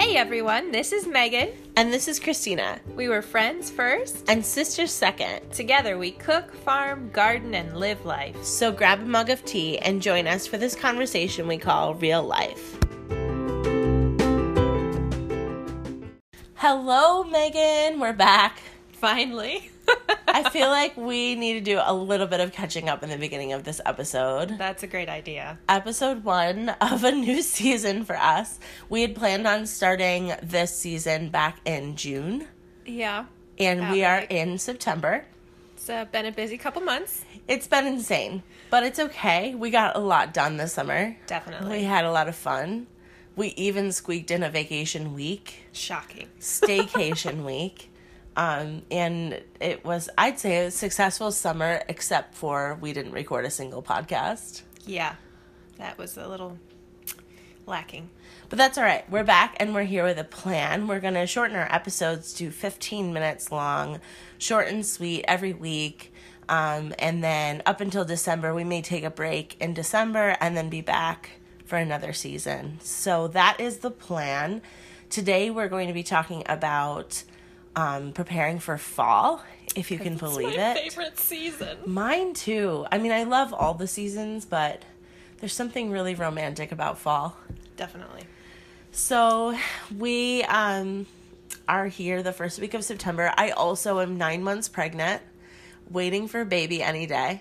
Hey everyone, this is Megan. And this is Christina. We were friends first. And sisters second. Together we cook, farm, garden, and live life. So grab a mug of tea and join us for this conversation we call Real Life. Hello Megan, we're back. Finally. I feel like we need to do a little bit of catching up in the beginning of this episode. That's a great idea. Episode 1 of a new season for us. We had planned on starting this season back in June. Yeah. And we are in September. It's been a busy couple months. It's been insane, but it's okay. We got a lot done this summer. Definitely. We had a lot of fun. We even squeaked in a vacation week. Shocking. Staycation week. And it was, I'd say, a successful summer, except for we didn't record a single podcast. Yeah, that was a little lacking. But that's all right. We're back, and we're here with a plan. We're going to shorten our episodes to 15 minutes long, short and sweet every week. And then up until December, we may take a break in December and then be back for another season. So that is the plan. Today, we're going to be talking about preparing for fall, if you can believe it. It's my favorite season. Mine too. I mean, I love all the seasons, but there's something really romantic about fall. Definitely. So we are here the first week of September. I also am 9 months pregnant, waiting for a baby any day.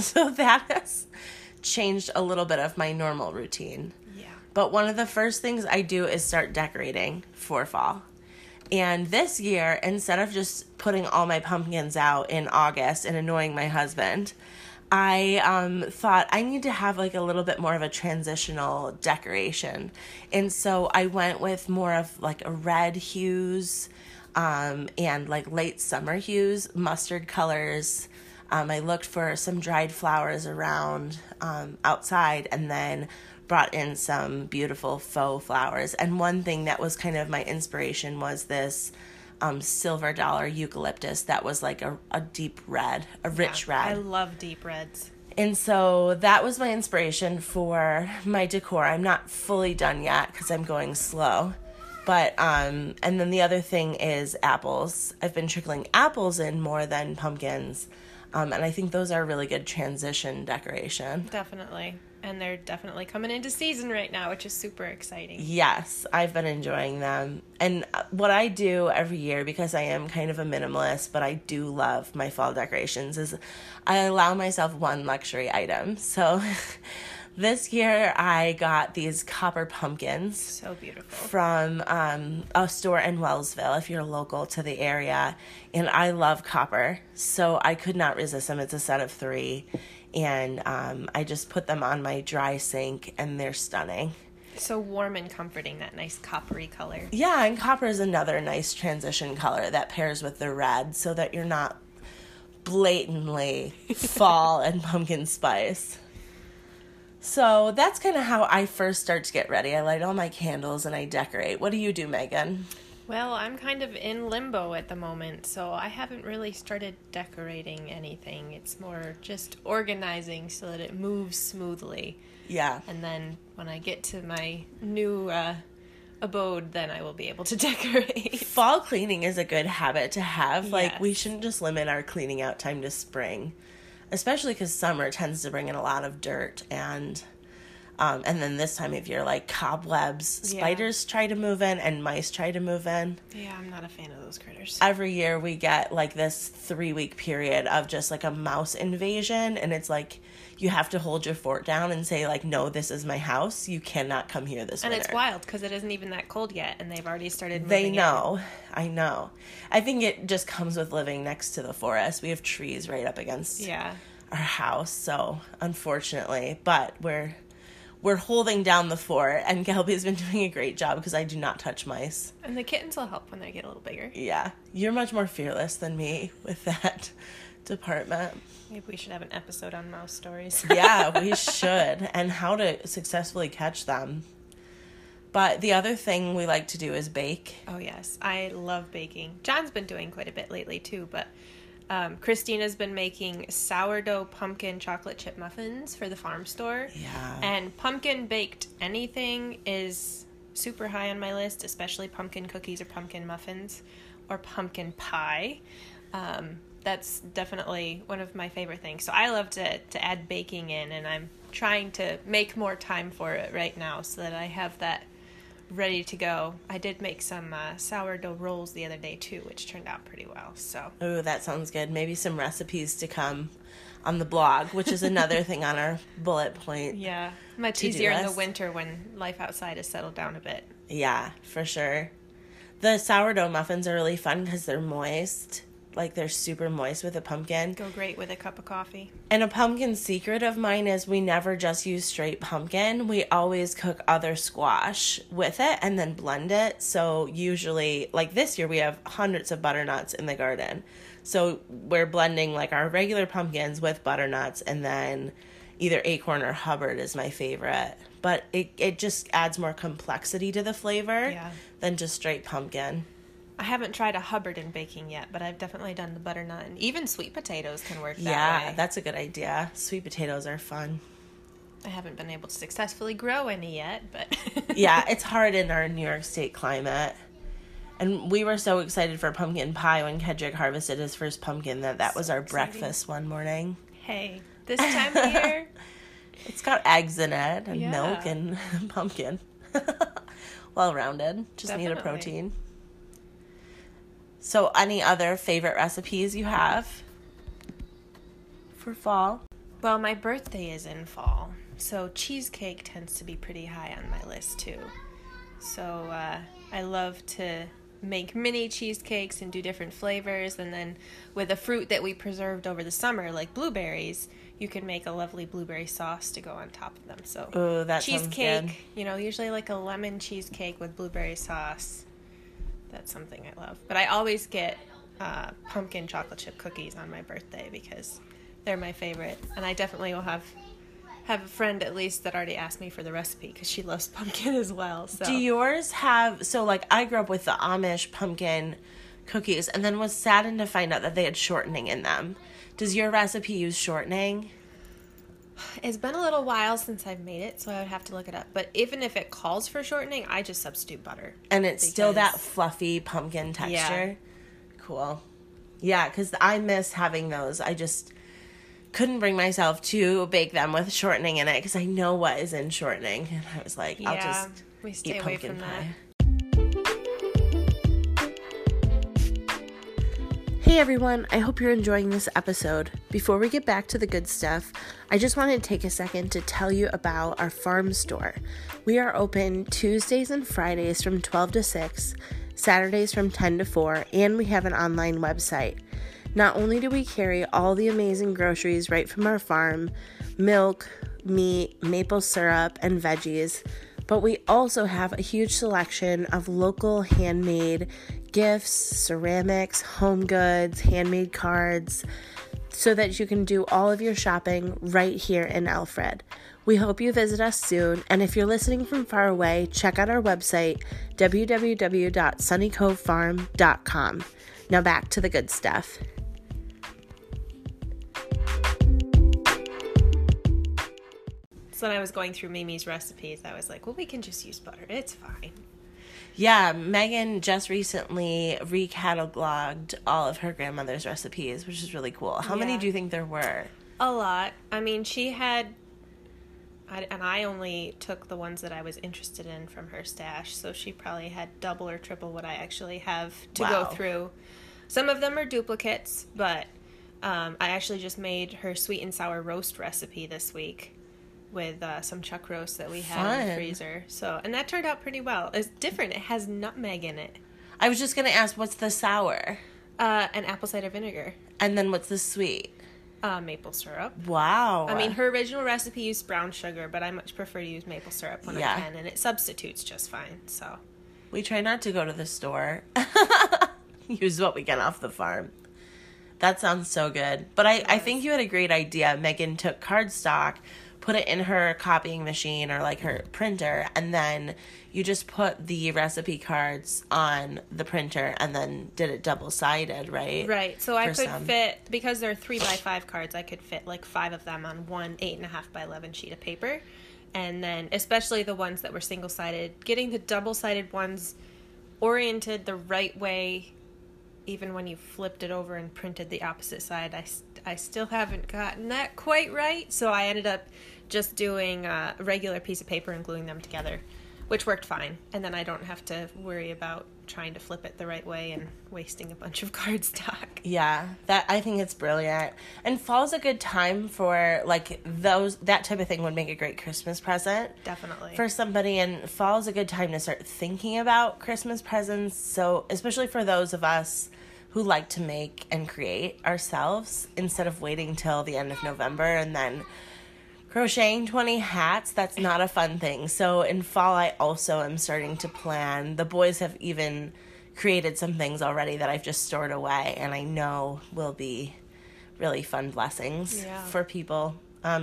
So that has changed a little bit of my normal routine. Yeah. But one of the first things I do is start decorating for fall. And this year, instead of just putting all my pumpkins out in August and annoying my husband, I thought I need to have like a little bit more of a transitional decoration. And so I went with more of like a red hues and like late summer hues, mustard colors. I looked for some dried flowers around outside and then brought in some beautiful faux flowers. And one thing that was kind of my inspiration was this silver dollar eucalyptus that was like a deep red, a rich red. I love deep reds. And so that was my inspiration for my decor. I'm not fully done yet because I'm going slow. But, and then the other thing is apples. I've been trickling apples in more than pumpkins. And I think those are really good transition decoration. Definitely. And they're definitely coming into season right now, which is super exciting. Yes, I've been enjoying them. And what I do every year, because I am kind of a minimalist, but I do love my fall decorations, is I allow myself one luxury item. So this year I got these copper pumpkins. So beautiful. From a store in Wellsville, if you're local to the area. And I love copper, so I could not resist them. It's a set of 3. And I just put them on my dry sink, and they're stunning. So warm and comforting, that nice coppery color. Yeah, and copper is another nice transition color that pairs with the red so that you're not blatantly fall and pumpkin spice. So that's kind of how I first start to get ready. I light all my candles and I decorate. What do you do, Megan? Well, I'm kind of in limbo at the moment, so I haven't really started decorating anything. It's more just organizing so that it moves smoothly. Yeah. And then when I get to my new abode, then I will be able to decorate. Fall cleaning is a good habit to have. Yes. Like, we shouldn't just limit our cleaning out time to spring, especially because summer tends to bring in a lot of dirt and then this time of year, like cobwebs, spiders try to move in and mice try to move in. Yeah, I'm not a fan of those critters. Every year we get like this 3-week period of just like a mouse invasion. And it's like you have to hold your fort down and say like, no, this is my house. You cannot come here this winter. And it's wild because it isn't even that cold yet. And they've already started moving in. They know. I know. I think it just comes with living next to the forest. We have trees right up against our house. So unfortunately, but we're holding down the fort, and Kelby's been doing a great job because I do not touch mice. And the kittens will help when they get a little bigger. Yeah. You're much more fearless than me with that department. Maybe we should have an episode on mouse stories. Yeah, we should, and how to successfully catch them. But the other thing we like to do is bake. Oh, yes. I love baking. John's been doing quite a bit lately, too, but Christina's been making sourdough pumpkin chocolate chip muffins for the farm store. Yeah. And pumpkin baked anything is super high on my list, especially pumpkin cookies or pumpkin muffins or pumpkin pie. That's definitely one of my favorite things. So I love to add baking in, and I'm trying to make more time for it right now so that I have that ready to go. I did make some sourdough rolls the other day too, which turned out pretty well. So oh, that sounds good. Maybe some recipes to come on the blog, which is another thing on our bullet point. Yeah, much easier in the winter when life outside has settled down a bit. Yeah, for sure. The sourdough muffins are really fun because they're moist. Like, they're super moist with a pumpkin. Go great with a cup of coffee. And a pumpkin secret of mine is we never just use straight pumpkin. We always cook other squash with it and then blend it. So usually, like this year, we have hundreds of butternuts in the garden. So we're blending, like, our regular pumpkins with butternuts, and then either acorn or Hubbard is my favorite. But it just adds more complexity to the flavor than just straight pumpkin. I haven't tried a Hubbard in baking yet, but I've definitely done the butternut. And even sweet potatoes can work that way. Yeah, that's a good idea. Sweet potatoes are fun. I haven't been able to successfully grow any yet, but... yeah, it's hard in our New York State climate. And we were so excited for pumpkin pie when Kedrick harvested his first pumpkin that was our breakfast one morning. Hey, this time of year... it's got eggs in it and milk and pumpkin. Well-rounded. Just need a protein. So any other favorite recipes you have for fall? Well, my birthday is in fall, so cheesecake tends to be pretty high on my list too. So I love to make mini cheesecakes and do different flavors, and then with a fruit that we preserved over the summer, like blueberries, you can make a lovely blueberry sauce to go on top of them. So ooh, that cheesecake, sounds good. You know, usually like a lemon cheesecake with blueberry sauce. That's something I love. But I always get pumpkin chocolate chip cookies on my birthday because they're my favorite. And I definitely will have a friend, at least, that already asked me for the recipe because she loves pumpkin as well. So. Do yours have... So, like, I grew up with the Amish pumpkin cookies and then was saddened to find out that they had shortening in them. Does your recipe use shortening? It's been a little while since I've made it, so I would have to look it up. But even if it calls for shortening, I just substitute butter. And it's still that fluffy pumpkin texture? Yeah. Cool. Yeah, because I miss having those. I just couldn't bring myself to bake them with shortening in it because I know what is in shortening. And I was like, I'll just eat pumpkin pie. Hey everyone, I hope you're enjoying this episode. Before we get back to the good stuff, I just want to take a second to tell you about our farm store. We are open Tuesdays and Fridays from 12 to 6, Saturdays from 10 to 4, and we have an online website. Not only do we carry all the amazing groceries right from our farm, milk, meat, maple syrup, and veggies, but we also have a huge selection of local handmade gifts, ceramics, home goods, handmade cards, so that you can do all of your shopping right here in Alfred. We hope you visit us soon, and if you're listening from far away, check out our website, www.sunnycovefarm.com. Now back to the good stuff. So when I was going through Mimi's recipes, I was like, well, we can just use butter. It's fine. Yeah, Megan just recently recatalogued all of her grandmother's recipes, which is really cool. How many do you think there were? A lot. I mean, she had, and I only took the ones that I was interested in from her stash, so she probably had double or triple what I actually have to go through. Some of them are duplicates, but I actually just made her sweet and sour roast recipe this week with some chuck roast that we had in the freezer. So, and that turned out pretty well. It's different. It has nutmeg in it. I was just going to ask, what's the sour? An apple cider vinegar. And then what's the sweet? Maple syrup. Wow. I mean, her original recipe used brown sugar, but I much prefer to use maple syrup when I can, and it substitutes just fine. So, we try not to go to the store. Use what we get off the farm. That sounds so good. But I think you had a great idea. Megan took cardstock, put it in her copying machine or like her printer, and then you just put the recipe cards on the printer and then did it double-sided, right? Right. So I could fit, because they're 3x5 cards, I could fit like 5 of them on one 8.5 by 11 sheet of paper. And then, especially the ones that were single-sided, getting the double-sided ones oriented the right way, even when you flipped it over and printed the opposite side. I still haven't gotten that quite right, so I ended up just doing a regular piece of paper and gluing them together, which worked fine. And then I don't have to worry about trying to flip it the right way and wasting a bunch of cardstock. Yeah, that I think it's brilliant. And fall's a good time for like those, that type of thing would make a great Christmas present. Definitely. For somebody, and fall's a good time to start thinking about Christmas presents. So, especially for those of us who like to make and create ourselves instead of waiting till the end of November and then crocheting 20 hats, that's not a fun thing. So in fall, I also am starting to plan. The boys have even created some things already that I've just stored away and I know will be really fun blessings for people.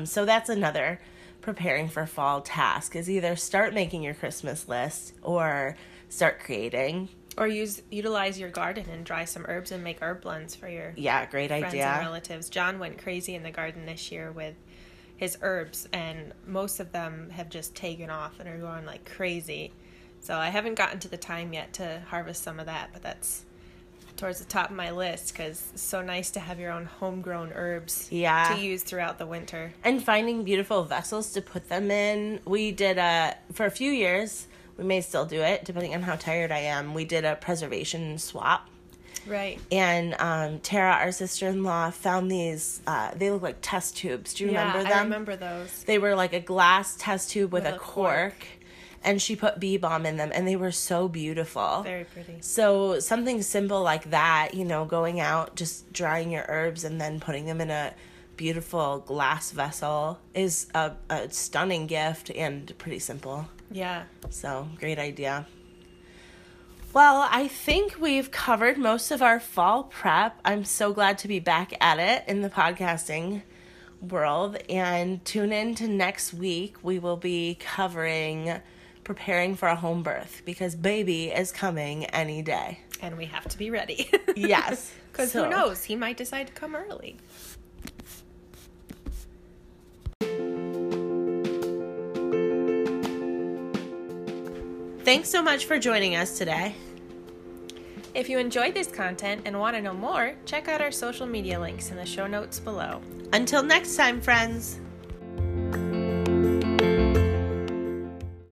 So that's another preparing for fall task, is either start making your Christmas list or start creating. Or utilize your garden and dry some herbs and make herb blends for your great friends idea. And relatives. John went crazy in the garden this year with his herbs, and most of them have just taken off and are going like crazy. So I haven't gotten to the time yet to harvest some of that, but that's towards the top of my list because it's so nice to have your own homegrown herbs to use throughout the winter. And finding beautiful vessels to put them in. We did for a few years, we may still do it depending on how tired I am, we did a preservation swap. Right. And Tara, our sister-in-law, found these, they look like test tubes. Do you remember them? Yeah, I remember those. They were like a glass test tube with a cork, and she put bee balm in them, and they were so beautiful. Very pretty. So something simple like that, you know, going out, just drying your herbs and then putting them in a beautiful glass vessel is a stunning gift and pretty simple. Yeah. So great idea. Well, I think we've covered most of our fall prep. I'm so glad to be back at it in the podcasting world. And tune in to next week. We will be covering preparing for a home birth because baby is coming any day. And we have to be ready. Yes. Because who knows? He might decide to come early. Thanks so much for joining us today. If you enjoyed this content and want to know more, check out our social media links in the show notes below. Until next time, friends.